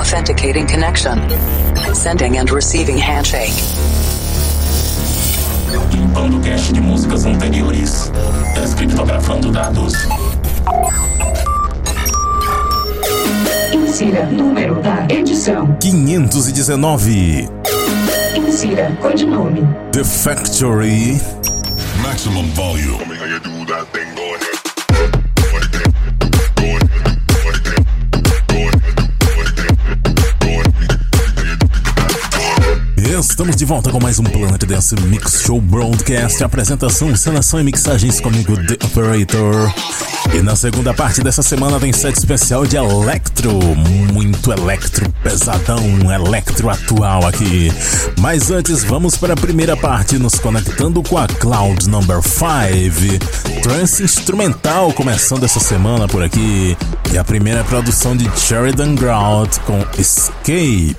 Authenticating connection. Sending and receiving handshake. Limpando cache de músicas anteriores. Descriptografando dados. Insira número da edição: 519. Insira codinome: The Factory. Maximum volume. Estamos de volta com mais um Planet Dance Mix Show Broadcast, apresentação, seleção e mixagens comigo, The Operator. E na segunda parte dessa semana tem set especial de Electro, muito Electro pesadão, Electro atual aqui. Mas antes, vamos para a primeira parte, nos conectando com a Cloud Number 5, trance instrumental começando essa semana por aqui. E a primeira produção de Sheridan Grout com Escape.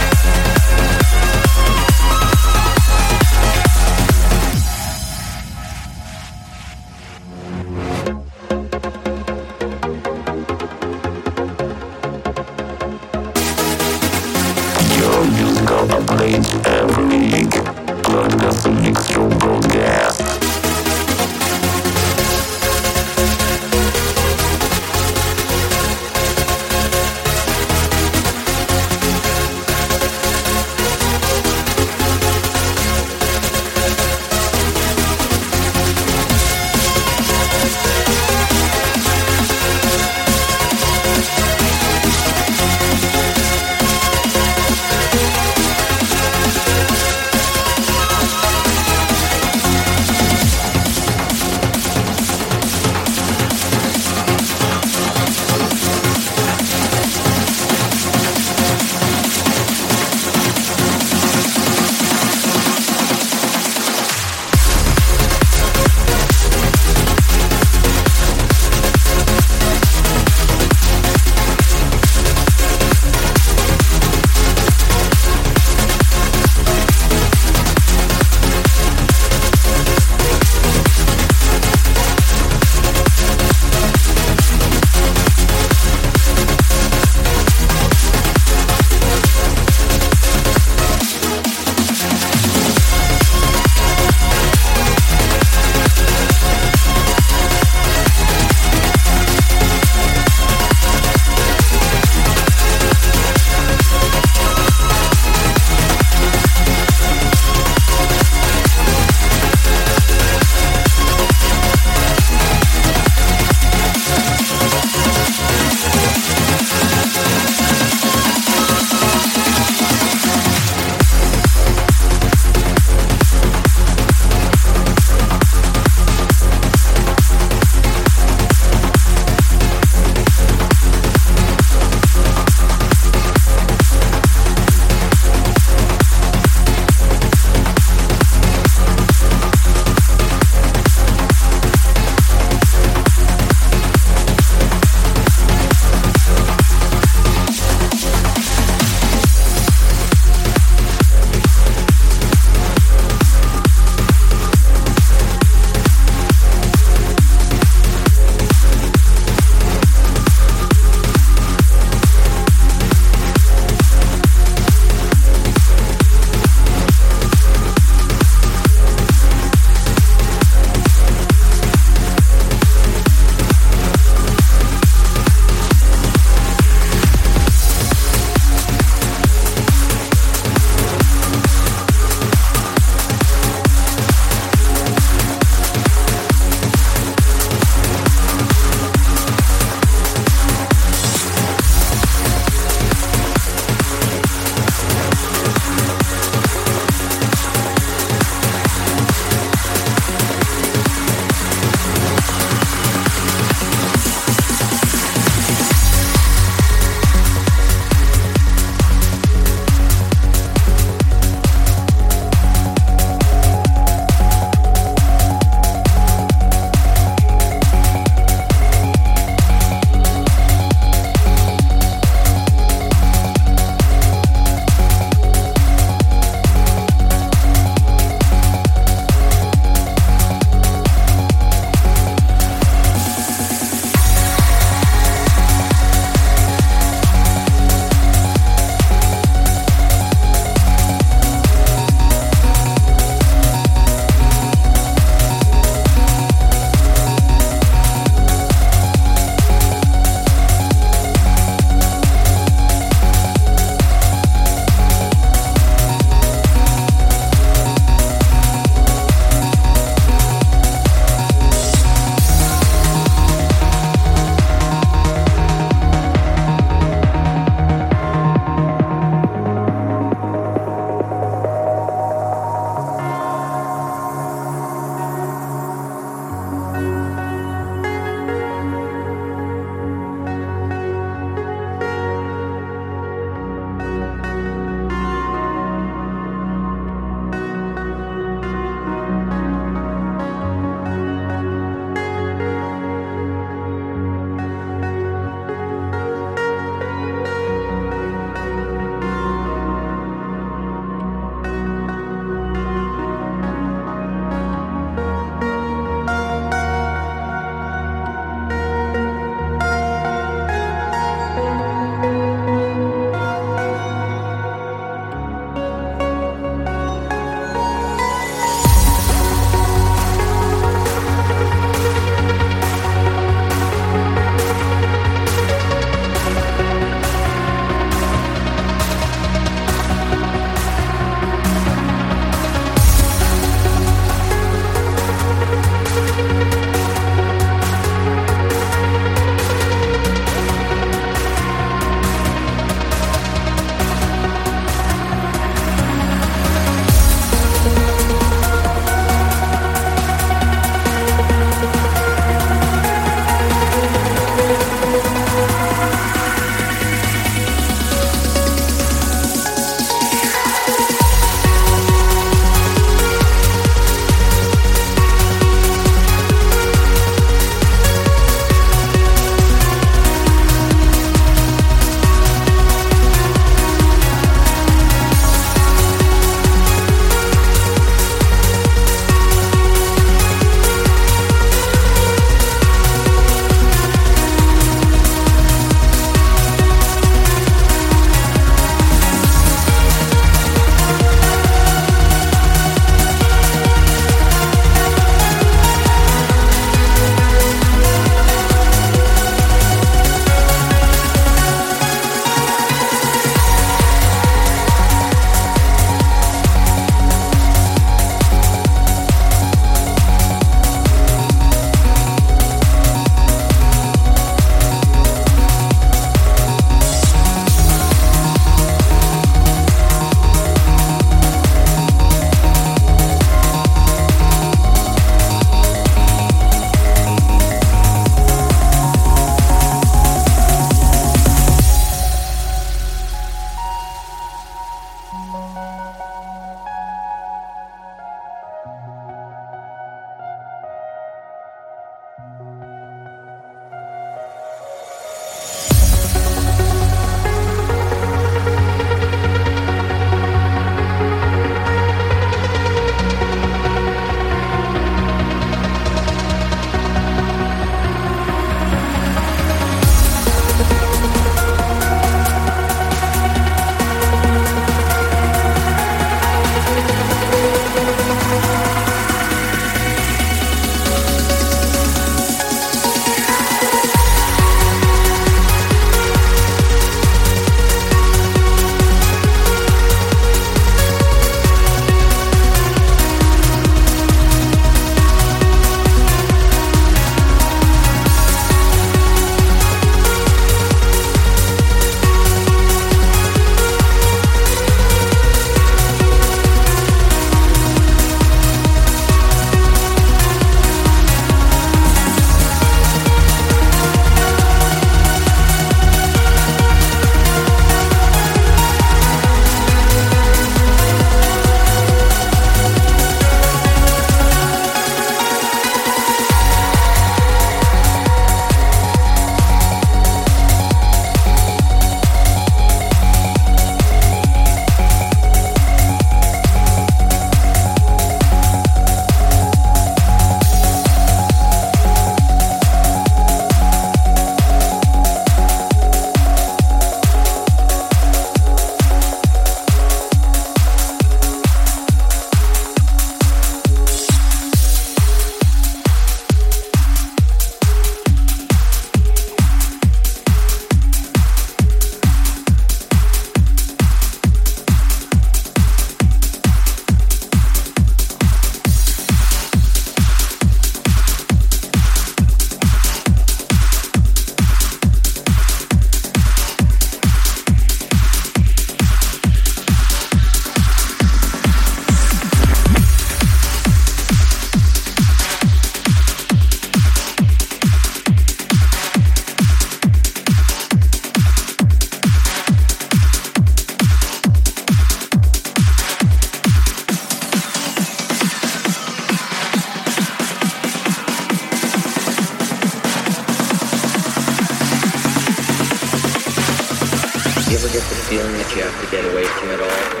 feeling that you have to get away from it all.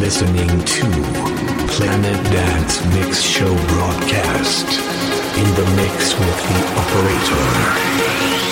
listening to Planet Dance Mix Show Broadcast, in the mix with the operator.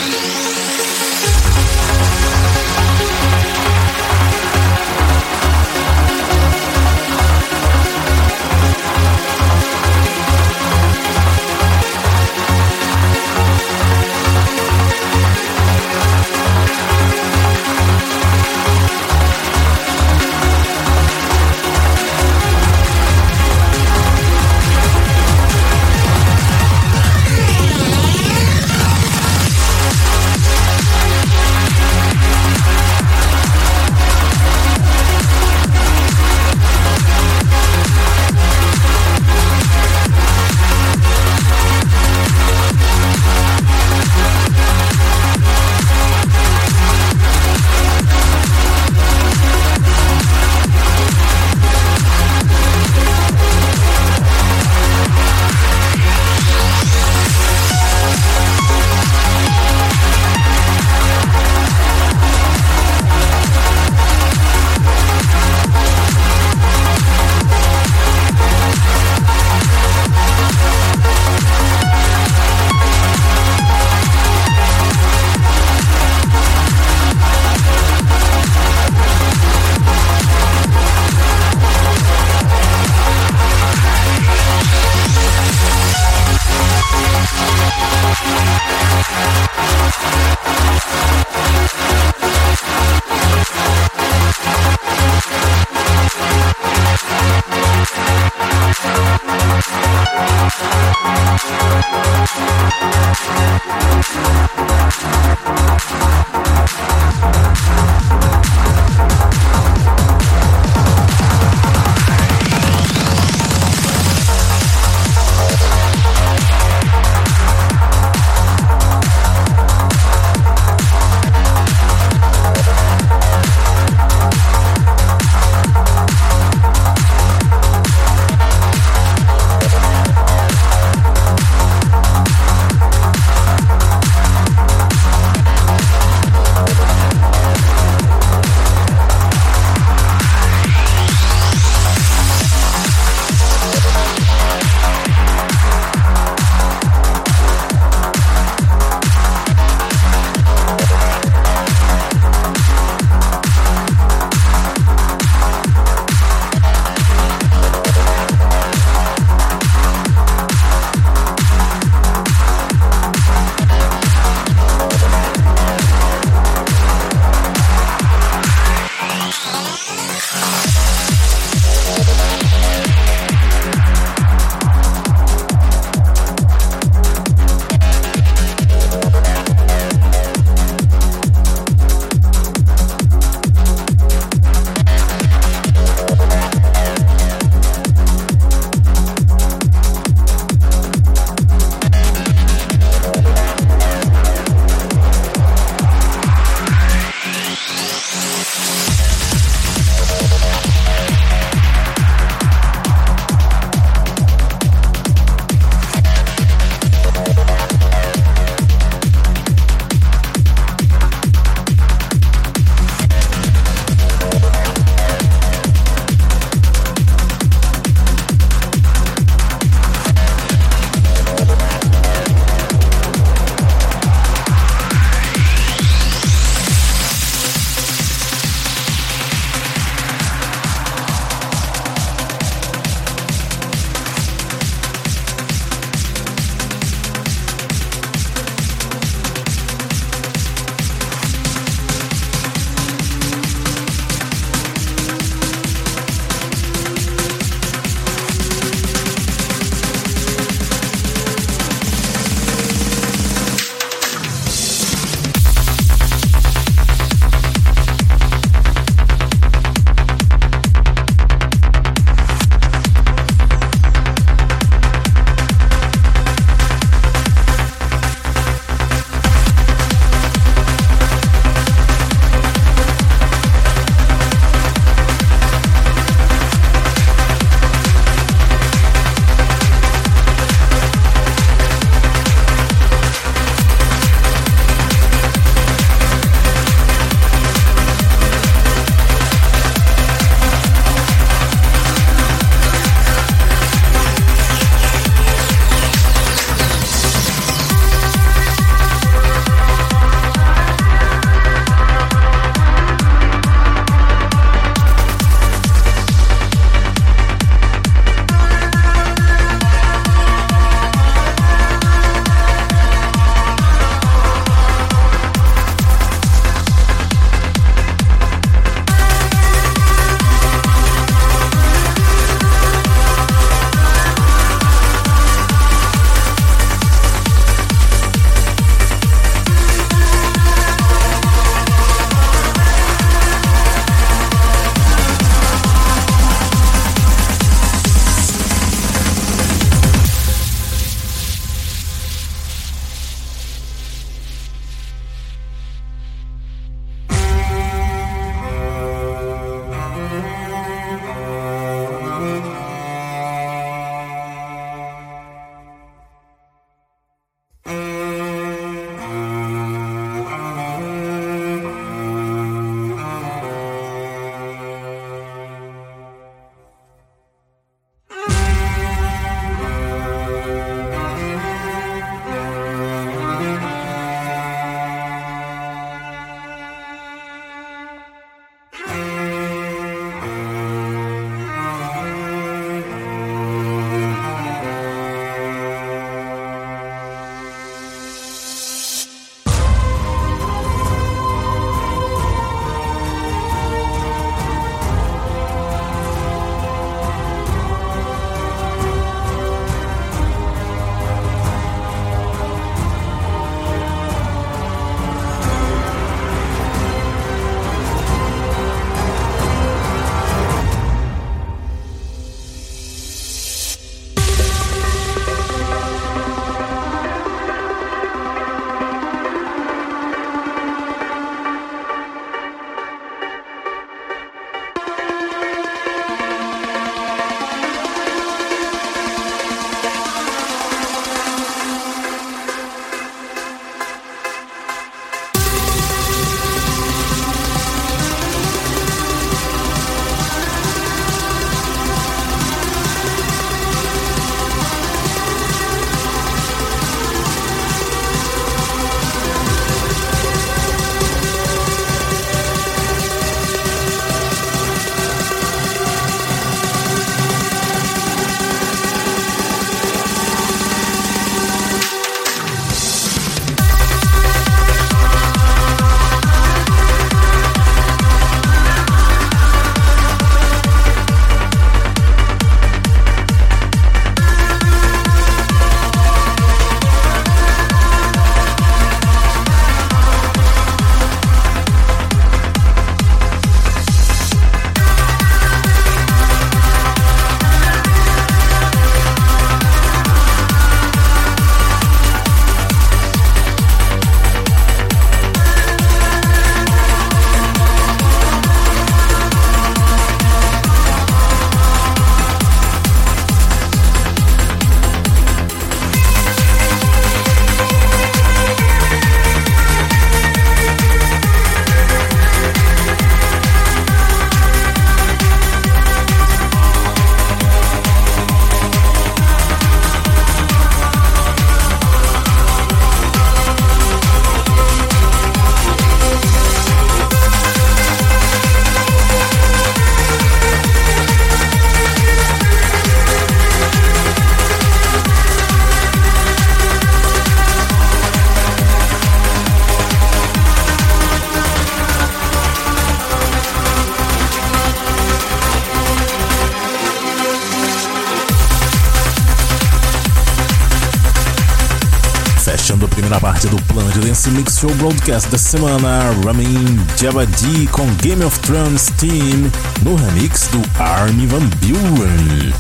Fechando a primeira parte do Planet Dance Mix Show Broadcast da semana, Ramin Jabadi com Game of Thrones Team no remix do Armin Van Buuren.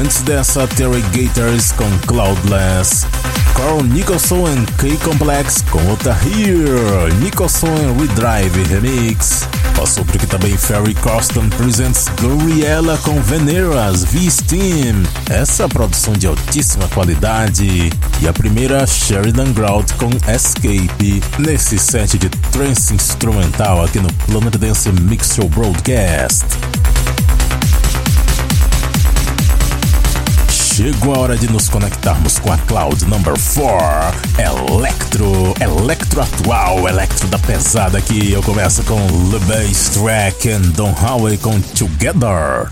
Antes dessa, Terry Gators com Cloudless, Carl Nicholson and K Complex com Outta Here, Nicholson and Redrive Remix. Passou por aqui também Ferry Corsten Presents Gloriella com Veneras V-Steam, essa produção de altíssima qualidade. E a primeira, Sheridan Grout com Escape, nesse set de trance instrumental aqui no Planet Dance Mix Show Broadcast. Chegou a hora de nos conectarmos com a Cloud Number 4, Electro atual, Electro da pesada. Aqui eu começo com Lebay Strike and Don Howe com Together.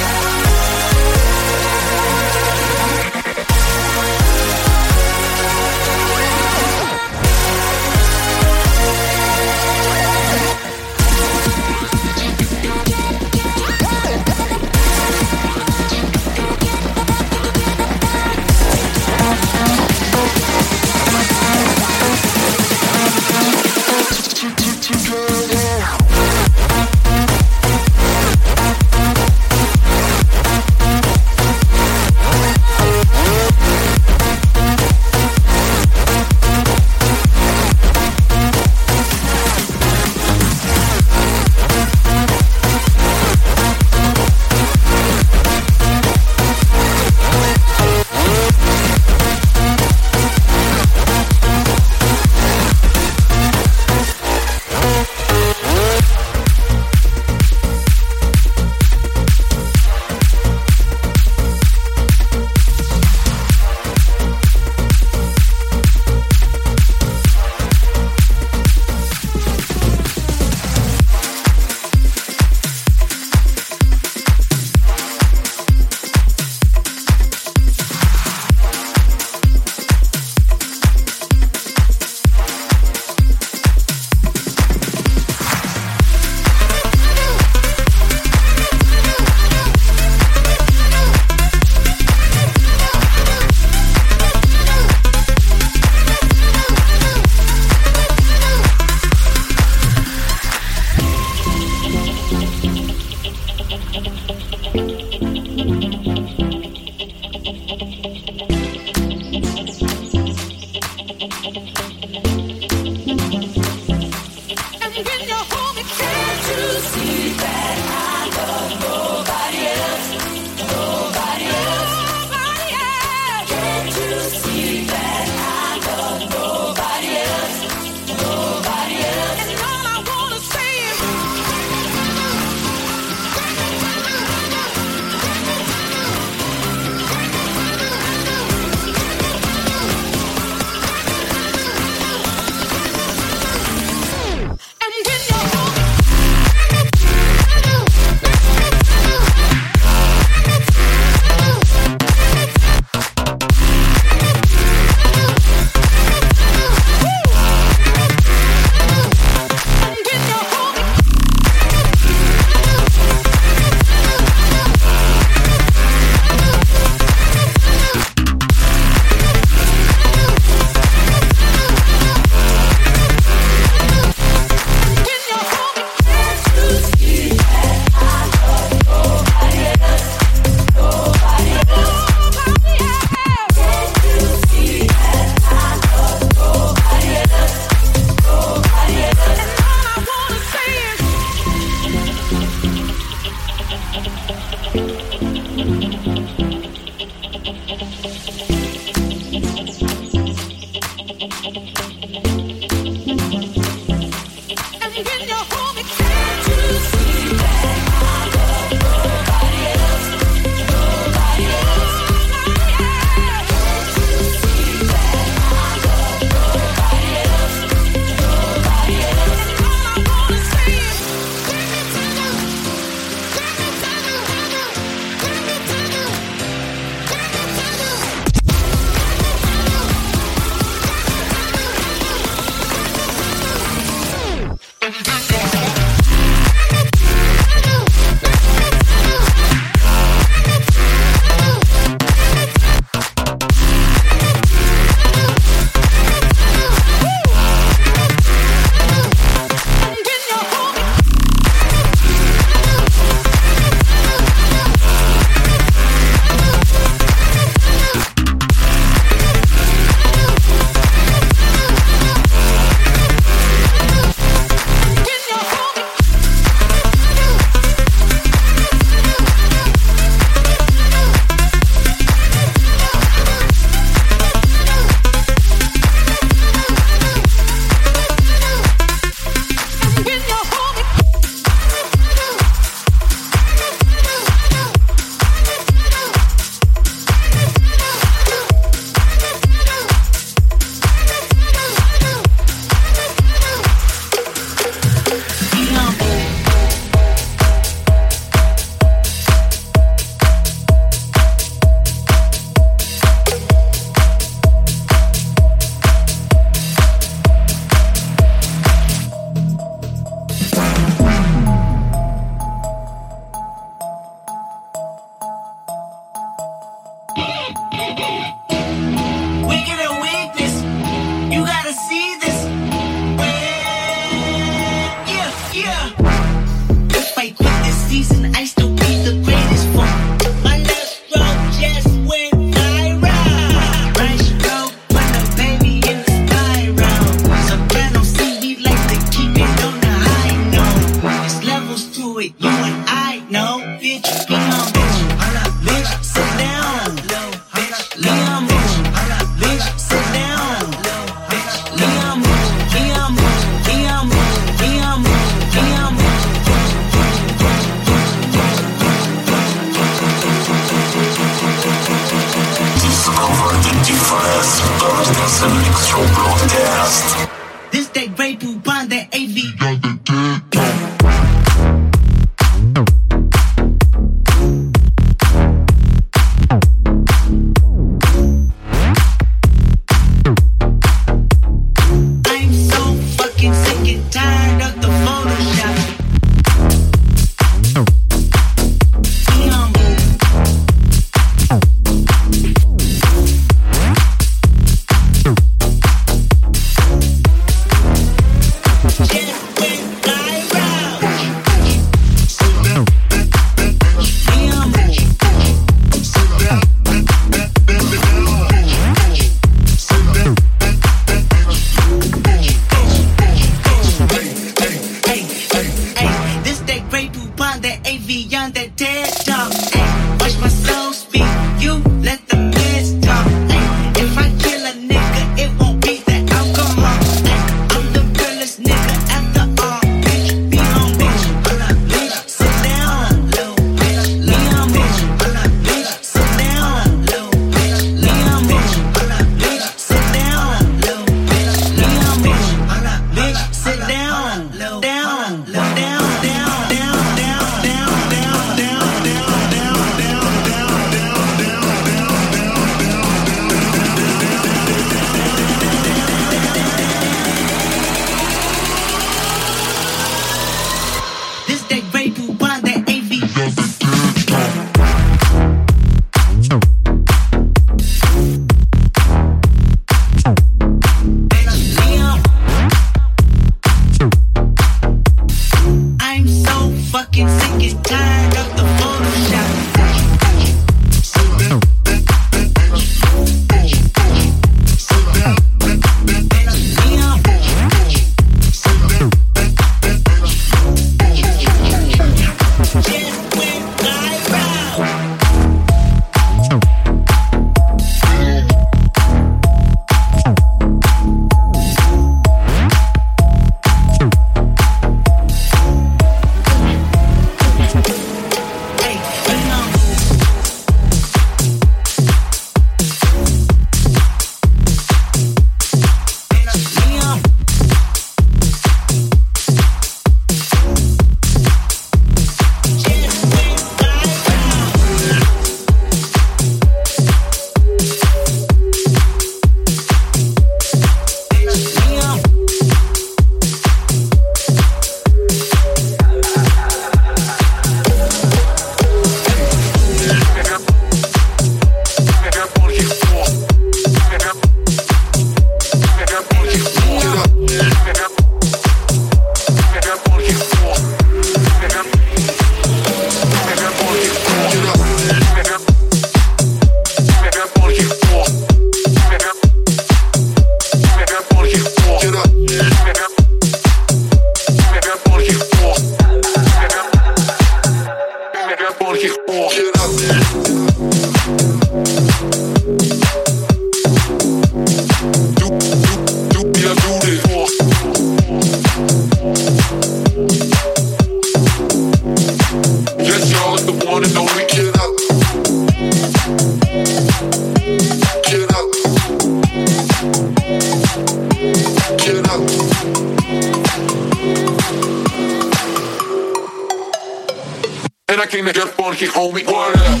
and I came to just funky, homie. What up?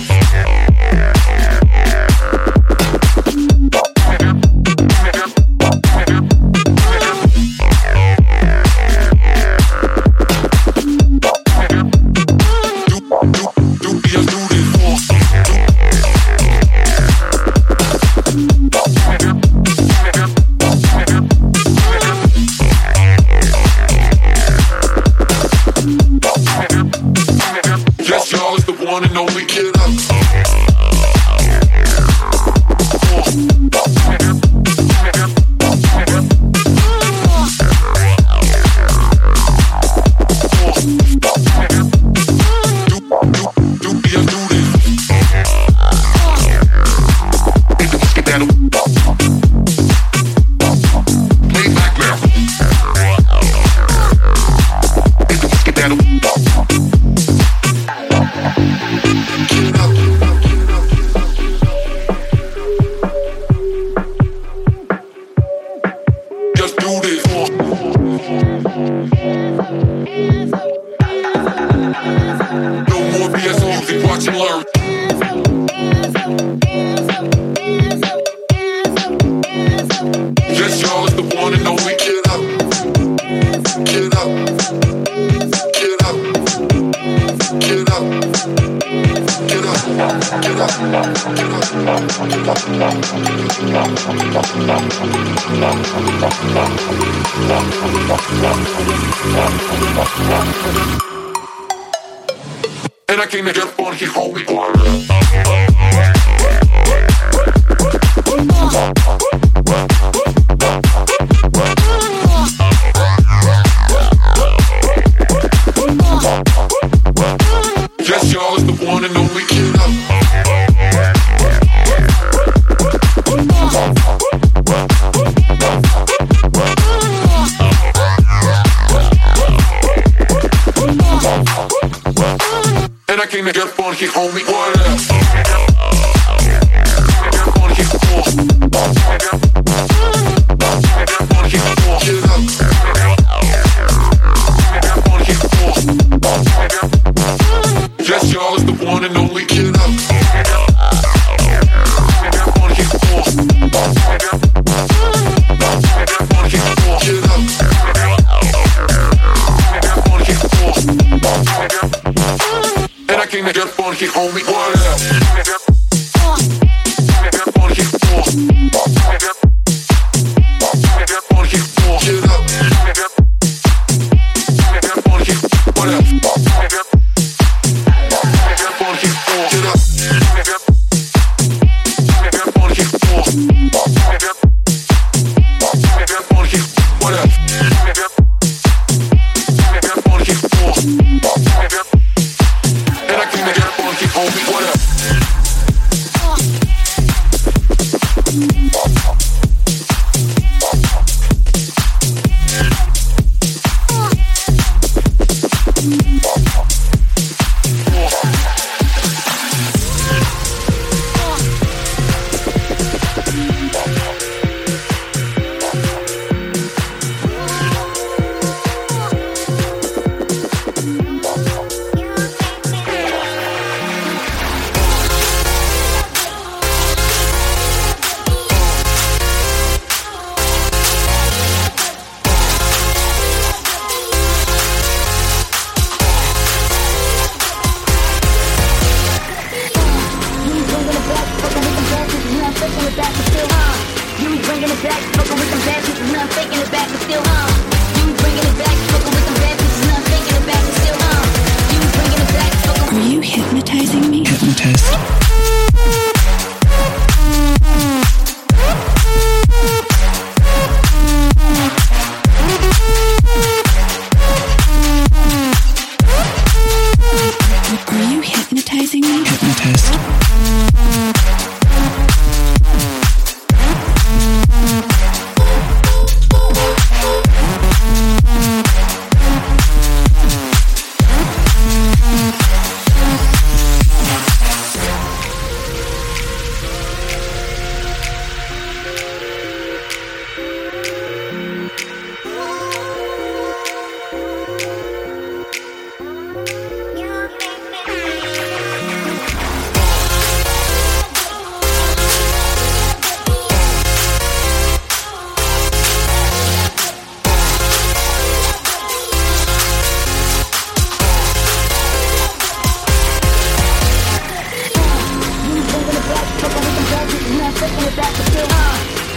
still,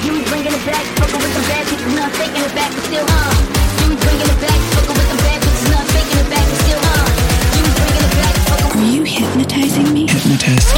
You be bringing it back, fucking with the bad bitches, not faking it back, but still, You be bringing it back, fucking with the bad bitches, not faking it back, but still, You be bringing it back, fucking with. Are you hypnotizing me? Hypnotized.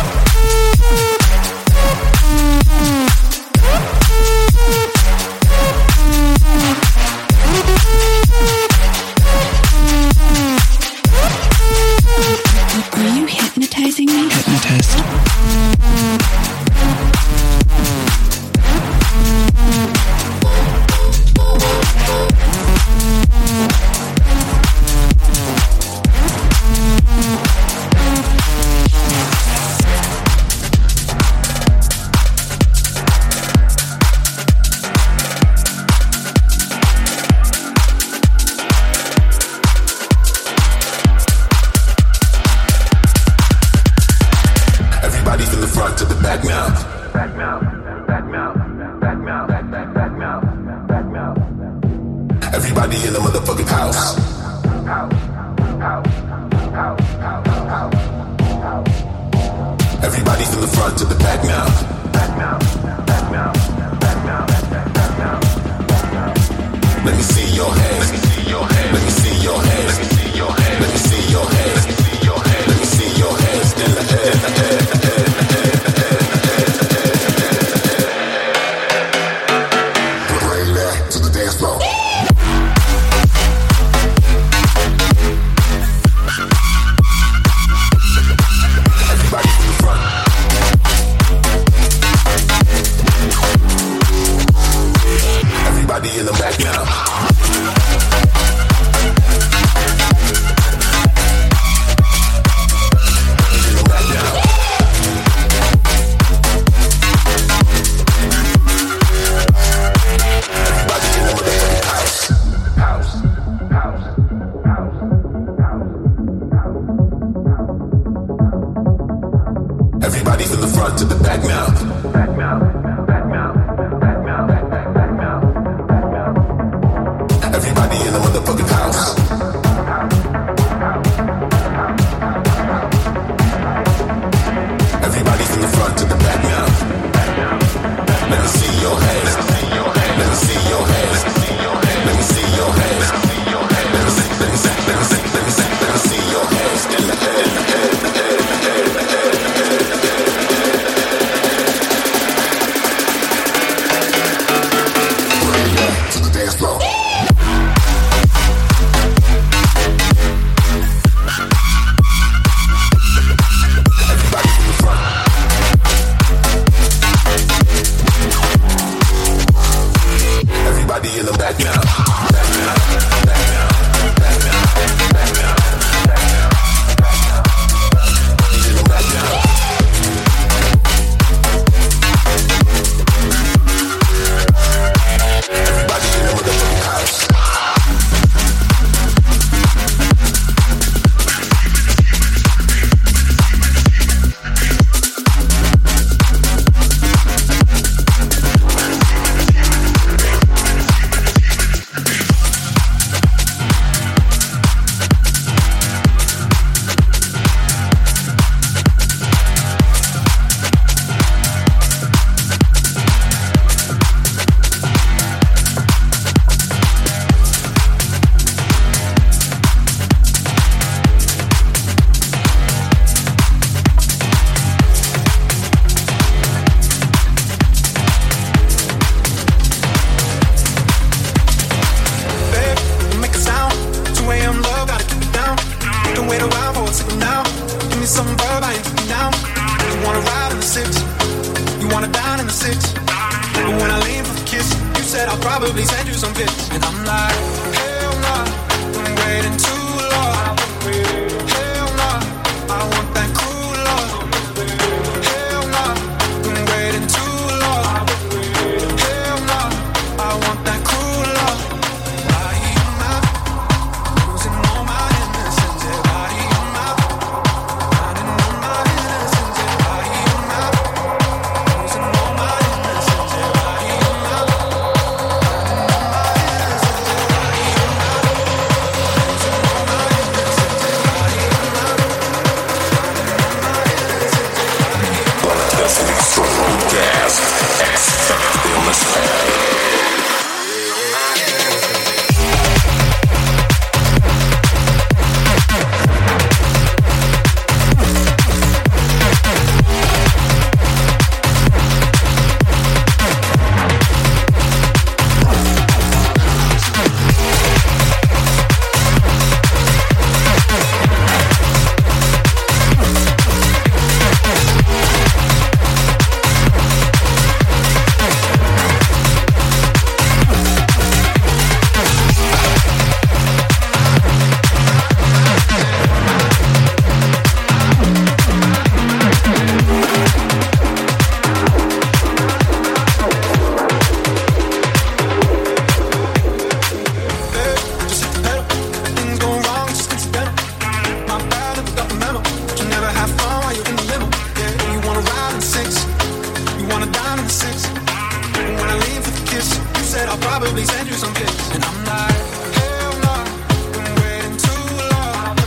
I'll probably send you some pics. And I'm not, hell no, been waiting too long.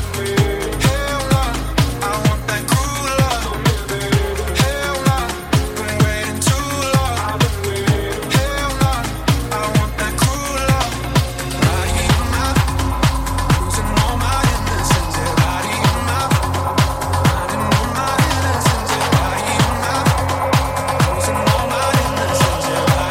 Hell no, I want that cool love. Hell no, been waiting too long. Hell no, I want that cool love. Body on my, losing all my innocence. Body on my, finding all my innocence. Body on my, losing all my innocence. Body on my, finding all my innocence. Body on my, losing all my innocence. Body on my, finding all my innocence. Body on my, losing all my innocence. On my, on my.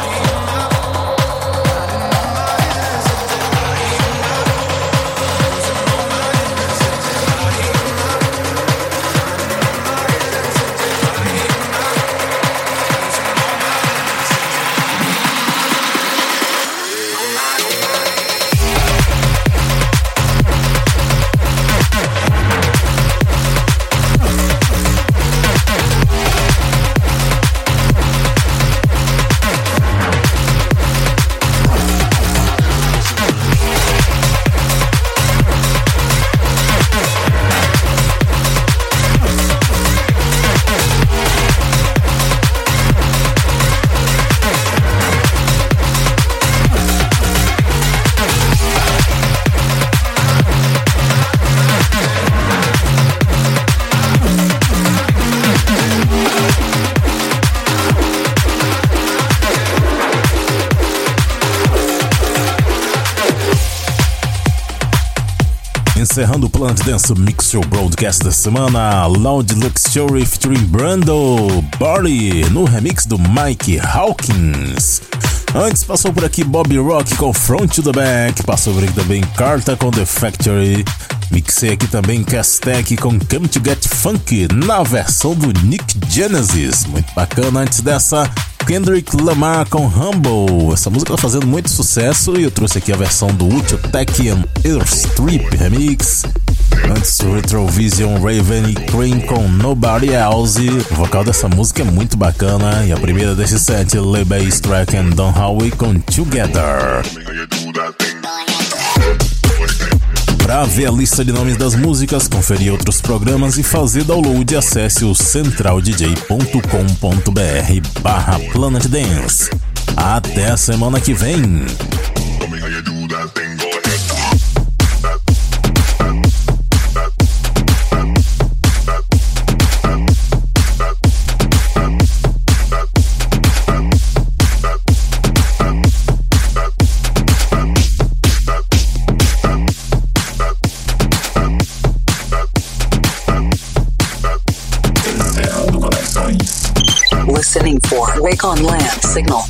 Encerrando o Planet Dance Mix Show Broadcast da semana, Loud Luxury featuring Brando, Barry, no remix do Mike Hawkins. Antes passou por aqui Bobby Rock com Front to the Back, passou por aqui também Carta com The Factory, mixei aqui também Castec com Come to Get Funky na versão do Nick Genesis, muito bacana. Antes dessa, Kendrick Lamar com Humble. Essa música tá fazendo muito sucesso e eu trouxe aqui a versão do Util Tech Airstrip Remix. Antes, Retrovision Raven e Cream com Nobody Else. O vocal dessa música é muito bacana. E a primeira desse set, Lebay Strike and Don Howe com Together. Para ver a lista de nomes das músicas, conferir outros programas e fazer download, acesse o centraldj.com.br/Planet Dance. Até a semana que vem! Listening for Wake on Land Signal.